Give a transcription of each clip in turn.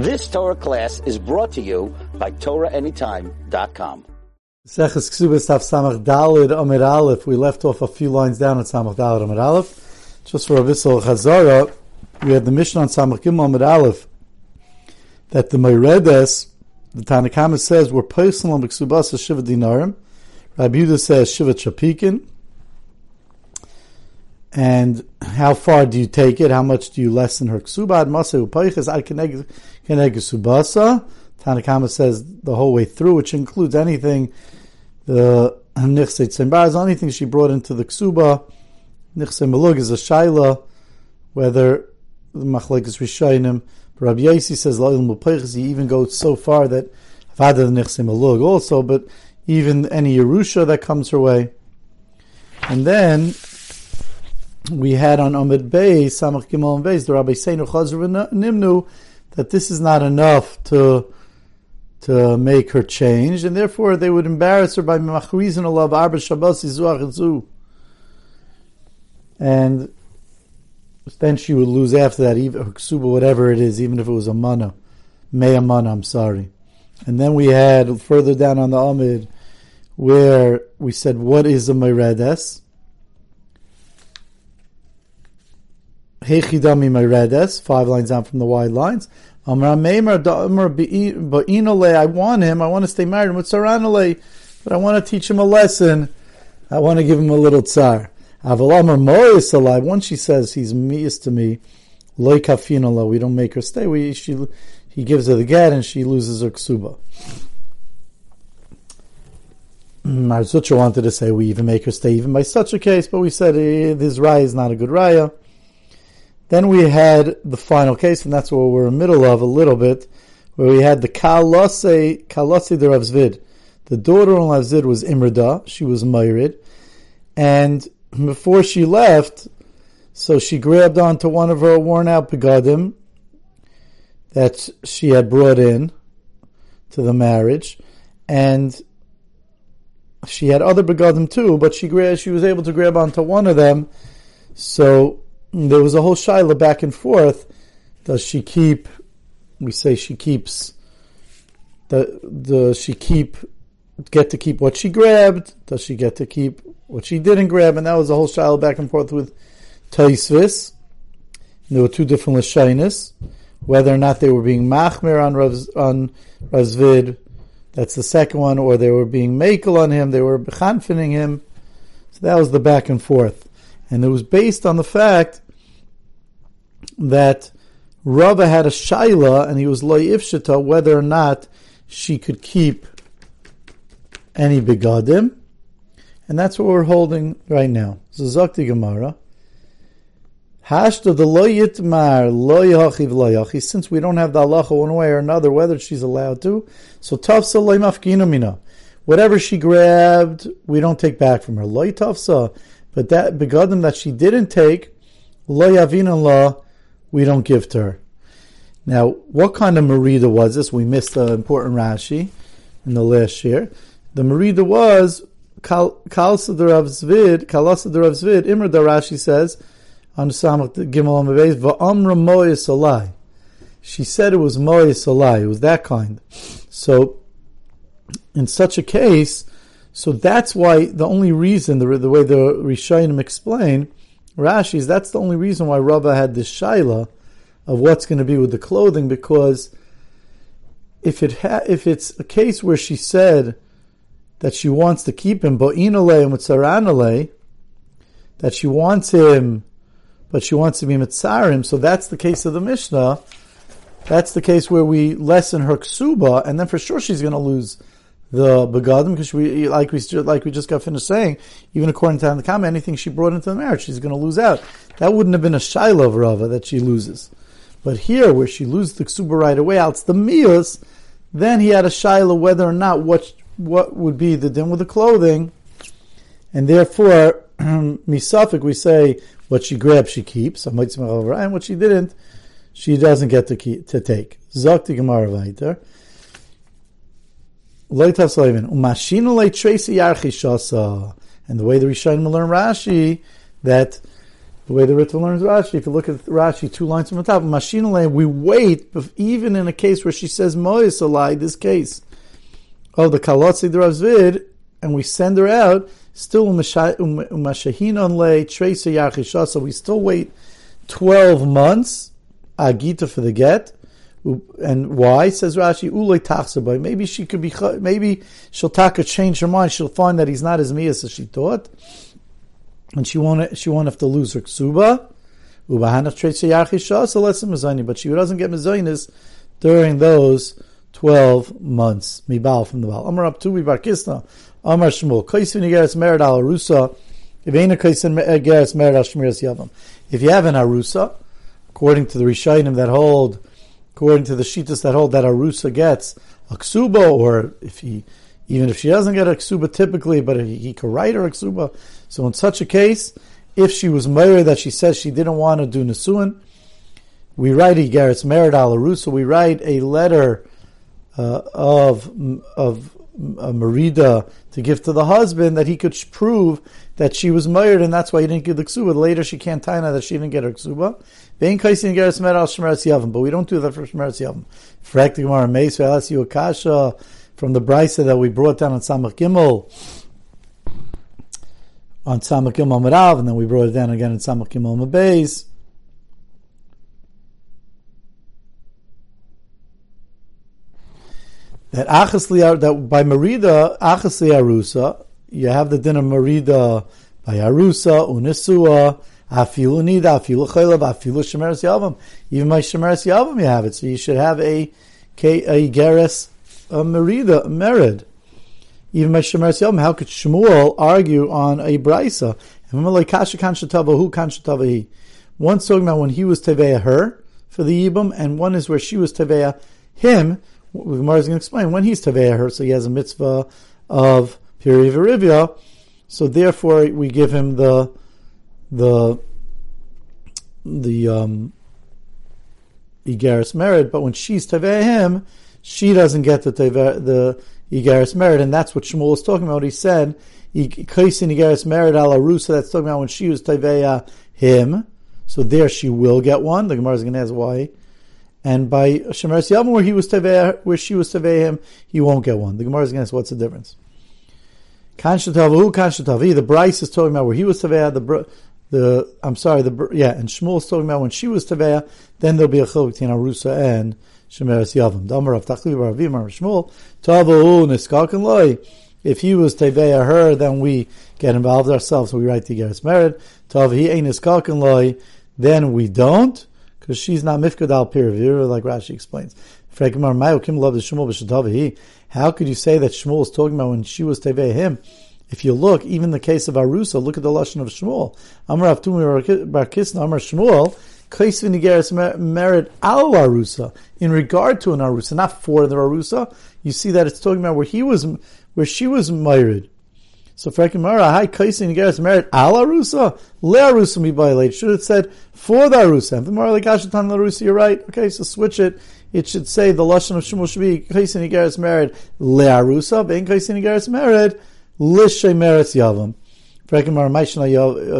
This Torah class is brought to you by TorahAnytime.com. Seches Ksubas Taf Samach dalid amid aleph. We left off a few lines down on Samach dalid amid aleph. Just for Rabbi Seinu Chazur, we had the Mishnah on Samach imal amid aleph that the mirades, the Tana Kama says, were personal on ksuba says Shiva dinarim. Rabbi Yehuda says Shiva shapikin. And how far do you take it? How much do you lessen her ksuba? Admasei upayches ad keneg ksubasa. Tana Kama says the whole way through, which includes anything the nichsei tzimbaraz, anything she brought into the ksuba. Nichsei melug is a shayla, whether the machleg is reshayinim. Rabbi Yasi says la'il upayches. He even goes so far that vada the nichsei melug also, but even any Yerusha that comes her way, and then. We had on Amid bay, Samach imal amid aleph, the Rabbi Seinu Chazur nimnu that this is not enough to make her change, and therefore they would embarrass her by machrizan olav arbach shabbos izuach zu, and then she would lose after that even her ksuba, whatever it is, even if it was amana. I'm sorry. And then we had further down on the Amid where we said what is a mirades. Hechidami mirades, 5 lines down from the wide lines. I want to stay married, but I want to teach him a lesson. I want to give him a little tsar. Moy Salai, once she says he's meis to me, we don't make her stay. He gives her the get and she loses her ksuba. Marzucha wanted to say we even make her stay even by such a case, but we said this raya is not a good raya. Then we had the final case, and that's what we're in the middle of a little bit, where we had the kalase de Rav Zvid. The daughter-in-law of Zvid was Imrida, she was married, and before she left, so she grabbed onto one of her worn-out begadim that she had brought in to the marriage, and she had other begadim too, but she was able to grab onto one of them, so there was a whole shayla back and forth. Does she keep? We say she keeps. Get to keep what she grabbed? Does she get to keep what she didn't grab? And that was a whole shayla back and forth with Taisvis. There were 2 different lashainis, whether or not they were being machmir on Rav Zvid. That's the second one, or they were being makel on him. They were bechanfining him. So that was the back and forth. And it was based on the fact that Rava had a shayla, and he was lo ifshita whether or not she could keep any begadim, and that's what we're holding right now. So zakti gemara hashta the lo yitmar lo yachiv lo yachi. Since we don't have the halacha one way or another whether she's allowed to, so tafsa lo mafkinu mina. Whatever she grabbed, we don't take back from her. Lo tafsa. But that begadim that she didn't take, lo yavina la, we don't give to her. Now, what kind of Marida was this? We missed the important Rashi in the last year. The Marida was kalasa de Rav Zvid. Imrida Rashi says on Samach Gimel Amid Bayis va'amra Moy Salai. She said it was Moy Salai. It was that kind. So, in such a case. So that's why the only reason, the way the Rishayim explain, Rashi's, that's the only reason why Rava had this shayla of what's going to be with the clothing, because if it's a case where she said that she wants to keep him, bo'inale and mitzaranale, that she wants him, but she wants to be mitzarim, so that's the case of the Mishnah. That's the case where we lessen her ksuba, and then for sure she's going to lose the begadim, because we just got finished saying, even according to Tana Kama, anything she brought into the marriage, she's going to lose out. That wouldn't have been a shayla of Rava that she loses. But here, where she loses the ksuba right away, outs the miyos, then he had a shayla whether or not what would be the din with the clothing, and therefore misafik we say what she grabbed she keeps, and what she didn't, she doesn't get to take. Zakti gemara vayter. And the way the Rishayim learn Rashi, that The way the Ritva learns Rashi, if you look at Rashi, two lines from the top, Mashinale, we wait, even in a case where she says Moy Salai, this case of the Kalotzi Dravzvid, and we send her out, still Umashahinanle, Tresa Yachisha, so we still wait 12 months, Agita for the get. And why? Says Rashi, Ulay Tachsabai. Maybe she could be, maybe she'll taka change her mind, she'll find that he's not as mias as she thought. And she won't have to lose her ksuba. Ubahanach Tresa so less than Mazonia, but she doesn't get Mazonias during those 12 months. Mibal from the Baal. Amar up to Bibar Kisna. Amar Shmuel. Kaisin Igaris Merid al Arusa. Ivena Kaisin Igaris Merid al Shmiras Yavam. If you have an Arusa, according to the Rishayim that hold, according to the Shitas that hold that Arusa gets a ksuba, or even if she doesn't get a ksuba typically, but he could write her a ksuba. So in such a case, if she was married that she says she didn't want to do Nisuin, we write Igaris Merid al Arusa, we write a letter of Marida to give to the husband that he could prove that she was married, and that's why he didn't give the ksuba. Later she can't tie now that she didn't get her ksuba. But we don't do that for Shmeretz Yavim. Frak the Gemara Meis Ve'alasu Akasha from the Brisa that we brought down on Samach imal amid aleph, and then we brought it down again on Samach imal amid aleph. That by Marida, Achas li Arusa, you have the din of Marida by Arusa, Unisua, Afilu Nida, Afilu Chaylev, Afilu Shemeres Yavam. Even by Shemeres Yavam you have it. So you should have a Geres Marida, Merid. Even by Shemeres Yavam, how could Shmuel argue on a Braisa? One's talking about when he was Teveah her for the Yibam, and one is where she was Teveah him. The Gemara is going to explain when he's Teveah her, so he has a mitzvah of Piri Verivia, so therefore we give him the Igaris Merid. But when she's Teveah him, she doesn't get the Igaris Merid, and that's what Shmuel is talking about. He said Kaisin Igaris Merid ala Rusa, that's talking about when she was Teveah him, so there she will get one. The Gemara is going to ask why. And by Shemeres Yavam, where she was Teveah him, he won't get one. The Gemara is going to ask, what's the difference? Kanshatavu, Kanshatavi. The Bryce is talking about where he was Teveah. And Shmuel is talking about when she was Teveah. Then there'll be a chiluk between Arusa and Shemeres Yavam. Damar of Tachliv Baravim Amar Shmuel. Tavu Niskalkin Loi. If he was Teveah her, then we get involved ourselves. So we write the Geres Merid. Tavu he ain't Niskalkin Loi. Then we don't. Because she's not mifkad al piri v'irivia, like Rashi explains. How could you say that Shmuel is talking about when she was Teveah him? If you look, even in the case of Arusa, look at the lashon of Shmuel. Amar Avtumi bar Kisna, Amar Shmuel, kais v'nigeres merid al Arusa, in regard to an Arusa, not for the Arusa. You see that it's talking about where she was married. So Frekimara, hi Kaisin Geras merit ala Rusa, le Arusa mi violate. Should have said for the Arusa. The Mara Likashatan La Rusa, you're right. Okay, so switch it. It should say the Lashon of Shmuel should be Kaisin Geras merit le Arusa, ben Kaisin Geras merit le Shemeres Yavam. Frekimara Maishna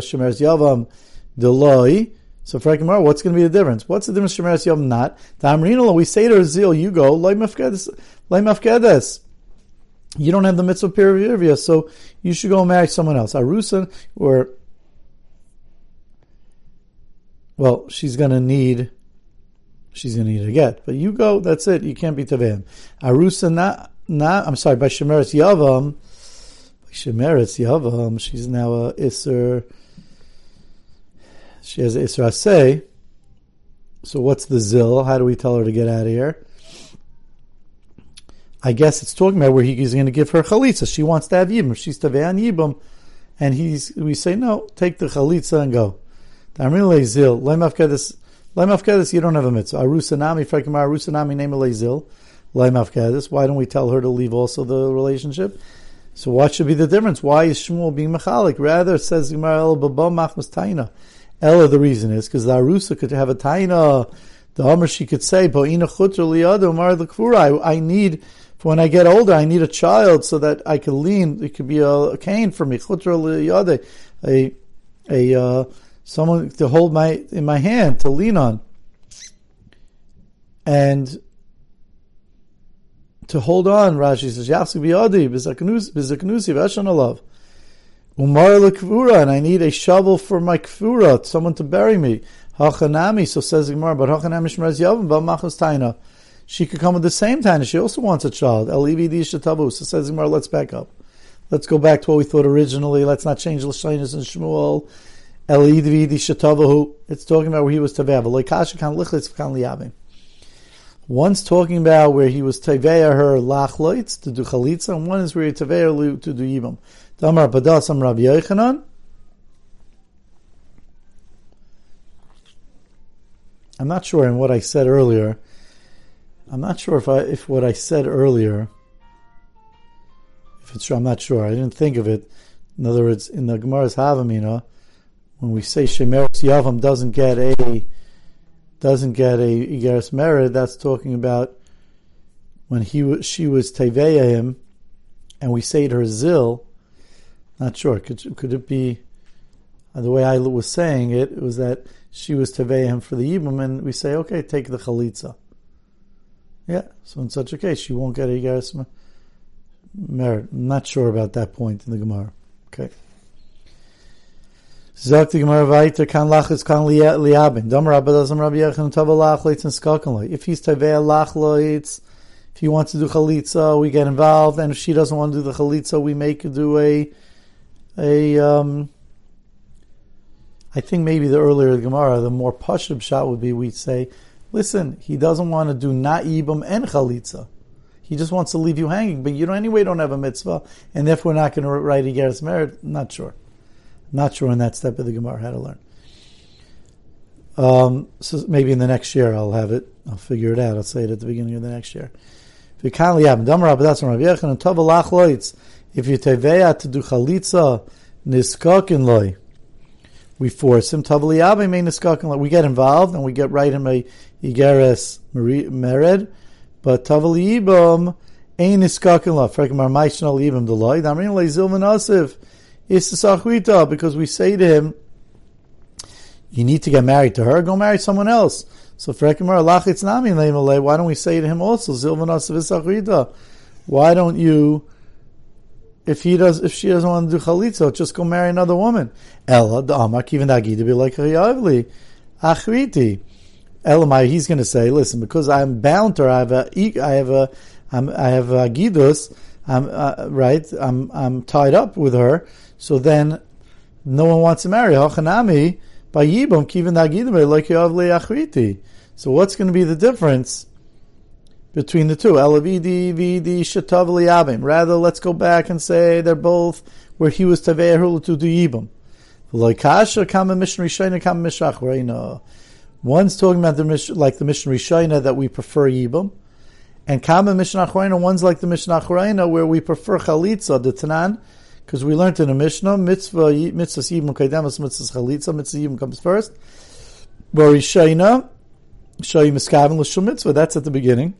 Shemeres Yavam Deloi. So Frekimara, what's going to be the difference? What's the difference Shemeres Yavam not? Tamrinala, we say to her zeal, you go, le mafkedes. You don't have the mitzvah piri v'irivia, so you should go marry someone else. Arusa, she's gonna need a get. But you go, that's it. You can't be Teveah. Arusa by Shemeres Yavam, she's now a Isser. She has Isser Aseh. So what's the Zil? How do we tell her to get out of here? I guess it's talking about where he's going to give her chalitza. She wants to have yibum. She's Teveah on yibum, and we say no. Take the chalitza and go. Amrin leizil leimafkedes. You don't have a mitzvah. Arusanami frekimar arusanami name leizil leimafkedes. Why don't we tell her to leave also the relationship? So what should be the difference? Why is Shmuel being machalik? Rather, it says gemara el babam machmas taina. Ella, the reason is because the arusa could have a taina. The omer she could say bo'ina chuter liyado mar lekfura. I need. When I get older, I need a child so that I can lean. It could be a cane for me, a someone to hold in my hand, to lean on, and to hold on. Rashi says, "Yachzik biyadi b'zaknusi v'eshanalav umar lekvura," and I need a shovel for my kvura, someone to bury me. Hachanami, so says the Gemara, but hachanami shmeres yavim b'machos taina. She could come with the same taina. She also wants a child. Elividi shetavu. So says the Gemara, let's back up. Let's go back to what we thought originally. Let's not change l'shaynis and Shmuel. Elividi shetavu. It's talking about where he was teveh. Loikashikan lichlitz v'kan liyavim. One's talking about where he was teveya her lachloitz to do chalitza, and one is where he teveya to do yibam. Damar padasam Rabbi Yochanan. I'm not sure in what I said earlier. I'm not sure if what I said earlier, if it's true. I'm not sure. I didn't think of it. In other words, in the Gemara's Havamina, when we say Shemeros Yavam doesn't get a Igeres Mered, that's talking about when she was Teveya him, and we say to her Zil. Not sure. Could it be the way I was saying it? It was that she was Teveya him for the Yibam, and we say, okay, take the Chalitza. Yeah, so in such a case, she won't get a Igeres Mered. I'm not sure about that point in the Gemara. Okay. Zok the Gemara vayter kan lachis kan liabin. Dom Rabbi doesn't Rabbi Yechon tava lachloitz and skakonloi. If he's tavea lachloitz, if he wants to do chalitza, we get involved, and if she doesn't want to do the chalitza, we make her do a. I think maybe the earlier the Gemara, the more pashub shot would be we'd say, listen, he doesn't want to do not ibum and chalitza. He just wants to leave you hanging, but you don't have a mitzvah, and therefore we're not going to write a Igeres Mered. Not sure. Not sure on that step of the Gemara how to learn. So maybe in the next year I'll have it. I'll figure it out. I'll say it at the beginning of the next year. If you can't liab, dam Rabbi Yehuda, Rabbi Yechon, and tova lachloitz. If you teveya to do chalitza niskakin loy, we force him tova liab. May niskakin loy. We get involved and we get right him a igeres mered. But tova liibum ain niskakin loy. Frekmar maishnal liibum the loy. Damrin leizil v'nasiv. Because we say to him, you need to get married to her, go marry someone else. So why don't we say to him also, why don't you, if she doesn't want to do chalitza, just go marry another woman? He's going to say, listen, because I'm bound to her, I have a gidus, I'm tied up with her. So then, no one wants to marry. Hachanami by Yibam kivan dagidme like Yav leachriti. So what's going to be the difference between the two? Elavidi vidi shetav liabim. Rather, let's go back and say they're both where he was tavei hulu to do Yibam. Loikasha kama mishnah rishayna kama mishach reina. One's talking about the mishnah rishayna that we prefer Yibam, and kama mishnah reina. One's like the mishnah reina where we prefer chalitza the tanan. Because we learned in the Mishnah, mitzvahs yibum kaidamas, mitzvahs chalitza, mitzvahs yibum comes first. Barishayna, shayim iskavim l'shul mitzvah, that's at the beginning,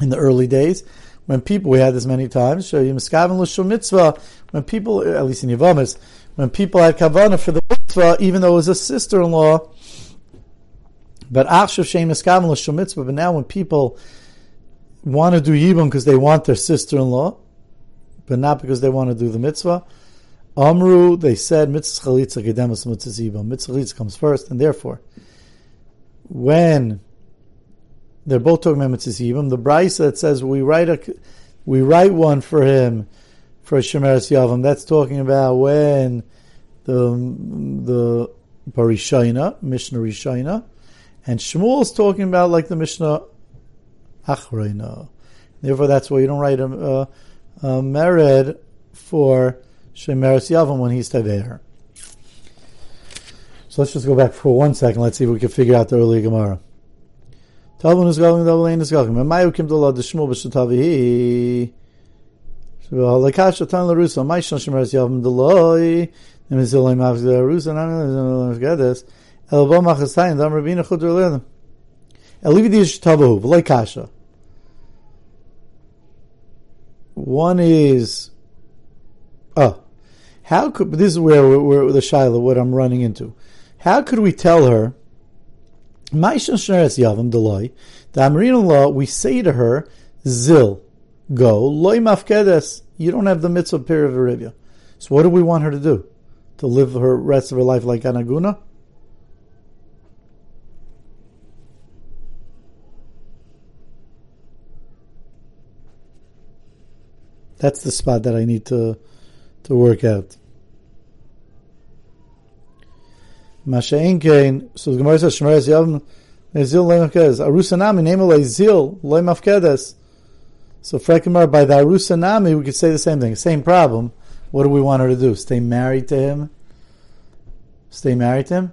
in the early days, when people, we had this many times, shayim iskavim l'shul mitzvah, when people, at least in Yavamas, when people had kavana for the mitzvah, even though it was a sister-in-law, but achshav shayim iskavim l'shul mitzvah, but now when people want to do yibum because they want their sister-in-law, but not because they want to do the mitzvah. Amru, they said, mitzvah chalitza gedemas mitzvah yibam. Mitzvah chalitza comes first, and therefore, when they're both talking about mitzvah yibam, the brayse that says we write one for him for shemeres yavam. That's talking about when the barishayna mishnah rishayna, and Shmuel's talking about like the mishnah achrayna. Therefore, that's why you don't write a mered for shemeres yavam when he's tevei her. So let's just go back for 1 second. Let's see if we can figure out the early Gemara. Talmud is going, the lane is going. Ma'ayu kim dolad d'shmuel b'shetavihi. So halakasha tan larusa. Ma'ishon shemeres yavam d'loi. Nemizilay mavz larusa. None of this. Elabam achasayin dam rabina chudur lelim. Elividish tavu v'lekasha. One is, how could, this is where the shayla, what I'm running into. How could we tell her, the Amrin-in-law, we say to her, Zil, go, loy mafkedes, you don't have the mitzvah of Perivarivya. So what do we want her to do? To live her rest of her life like Anaguna? That's the spot that I need to work out. Masha'inkein, so the Gemara says, Shemares Yavn, Ezil Leimafkedes, Arusanami, name of Ezil, Leimafkedes. So Frekimar, by the Arusanami, we could say the same thing, same problem. What do we want her to do? Stay married to him? Stay married to him?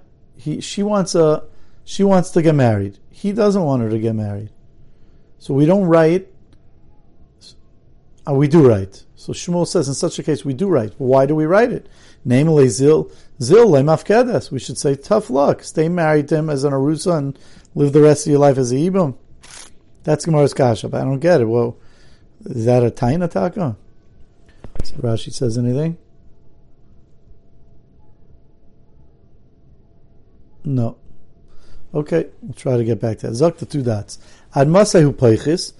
She wants to get married. He doesn't want her to get married. So we don't write. We do write. So Shmuel says, in such a case, we do write. Why do we write it? Namely, Zil le'mafkedes. We should say, tough luck. Stay married to him as an Arusa and live the rest of your life as a Yibam. That's Gemara's Kasha, but I don't get it. Well, is that a Taina Taka? So Rashi says anything? No. Okay, we'll try to get back to that. Zuck the two dots. Ad masehu peichis.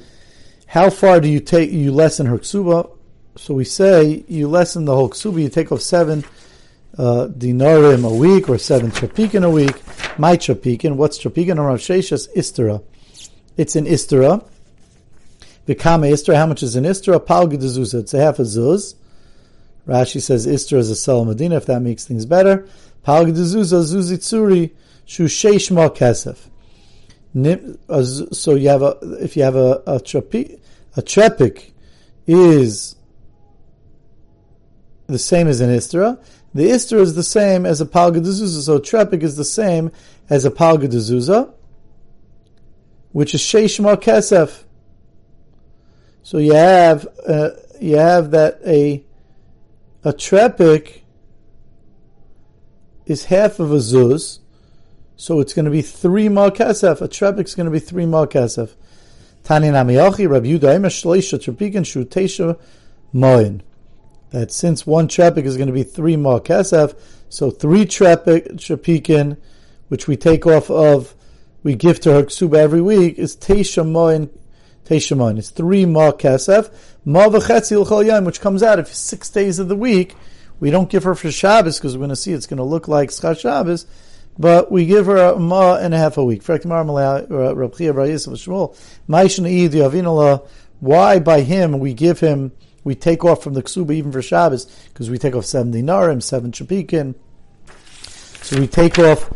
How far do you take? You lessen her ksuba. So we say you lessen the whole ksuba. You take off 7 dinarim a week or 7 shapikin a week. My shapikin. What's shapikin? Rav Sheshes istera. It's an istera. V'kama istera. How much is an istera? Palga d'zuzah. It's a half a zuz. Rashi says istera is a sel medina. If that makes things better. Palga d'zuzah zuzitzuri shu sheish ma kesef. So you have a trepik is the same as an istera. The istera is the same as a palga d'zuzah. So trepik is the same as a palga d'zuzah, which is sheish ma kesef. So you have that a trepik is half of a zuz. So it's going to be 3 ma kesef. A trepik is going to be 3 ma kesef. Tani namiyachi, Rabbi Yehuda, shleisha trepikin shu tesha moin. That since 1 trepik is going to be 3 ma kesef, so 3 trepikin, which we take off of, we give to her ksuba every week, is tesha moin. Tesha moin. It's 3 ma kesef. Ma v'chetzi l'chol yom, which comes out if 6 days of the week. We don't give her for Shabbos because we're going to see it's going to look like Schach Shabbos. But we give her a ma and a half a week. Why by him we take off from the ksuba even for Shabbos? Because we take off 7 dinarim, 7 shapikin. So we take off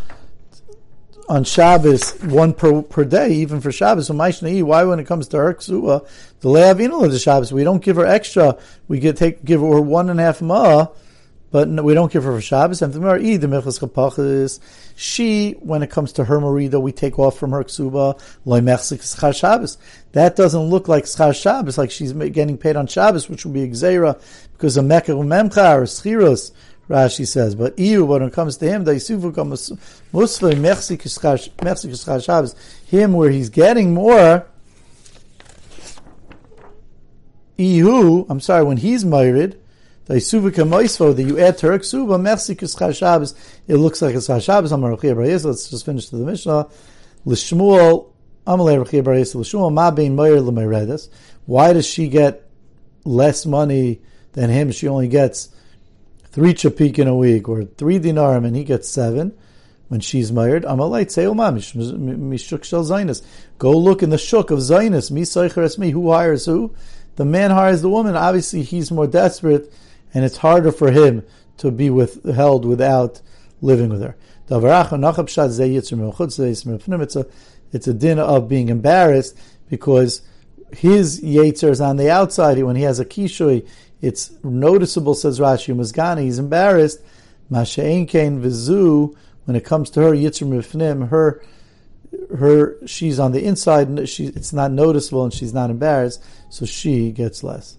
on Shabbos 1 per day even for Shabbos. So why when it comes to her ksuba, the le'avinola to Shabbos, we don't give her extra. We give her 1.5 ma. But no, we don't give her for Shabbos. And the Marida, the Mechlas Kapachis, she, when it comes to her Marida, we take off from her Ksuba, Loy Mechsik Schar Shabbos. That doesn't look like Schar Shabbos, like she's getting paid on Shabbos, which would be Gzeira, because of Mekar Memcha or Schiros, Rashi says. But when it comes to him, the Yisuvu comes Muslim, Mechsik Schar Shabbos. Him, where he's getting more, when he's married, the Yisuvika Moisvo that you add to her Ksuba, Mechsik Yischar Shabbos, it looks like it's Char Shabbos. Let's just finish the Mishnah. L'Shmuel, Amalei Rechia Bar Yisrael, L'Shmuel, Ma Bein Moyer L'Mirades. Why does she get less money than him? She only gets 3 chapikin a week, or 3 dinarim, and he gets 7 when she's married. Amalei Tzeu Ma, Mishuk Shel Zainis. Go look in the shuk of Zainis. Mi Soicher Es Mi, who hires who? The man hires the woman. Obviously, he's more desperate, and it's harder for him to be withheld without living with her. It's a din of being embarrassed because his yetzer is on the outside. When he has a kishoy, it's noticeable, says Rashi Muzgani. He's embarrassed. When it comes to her yetzer mifnim, she's on the inside, and it's not noticeable, and she's not embarrassed, so she gets less.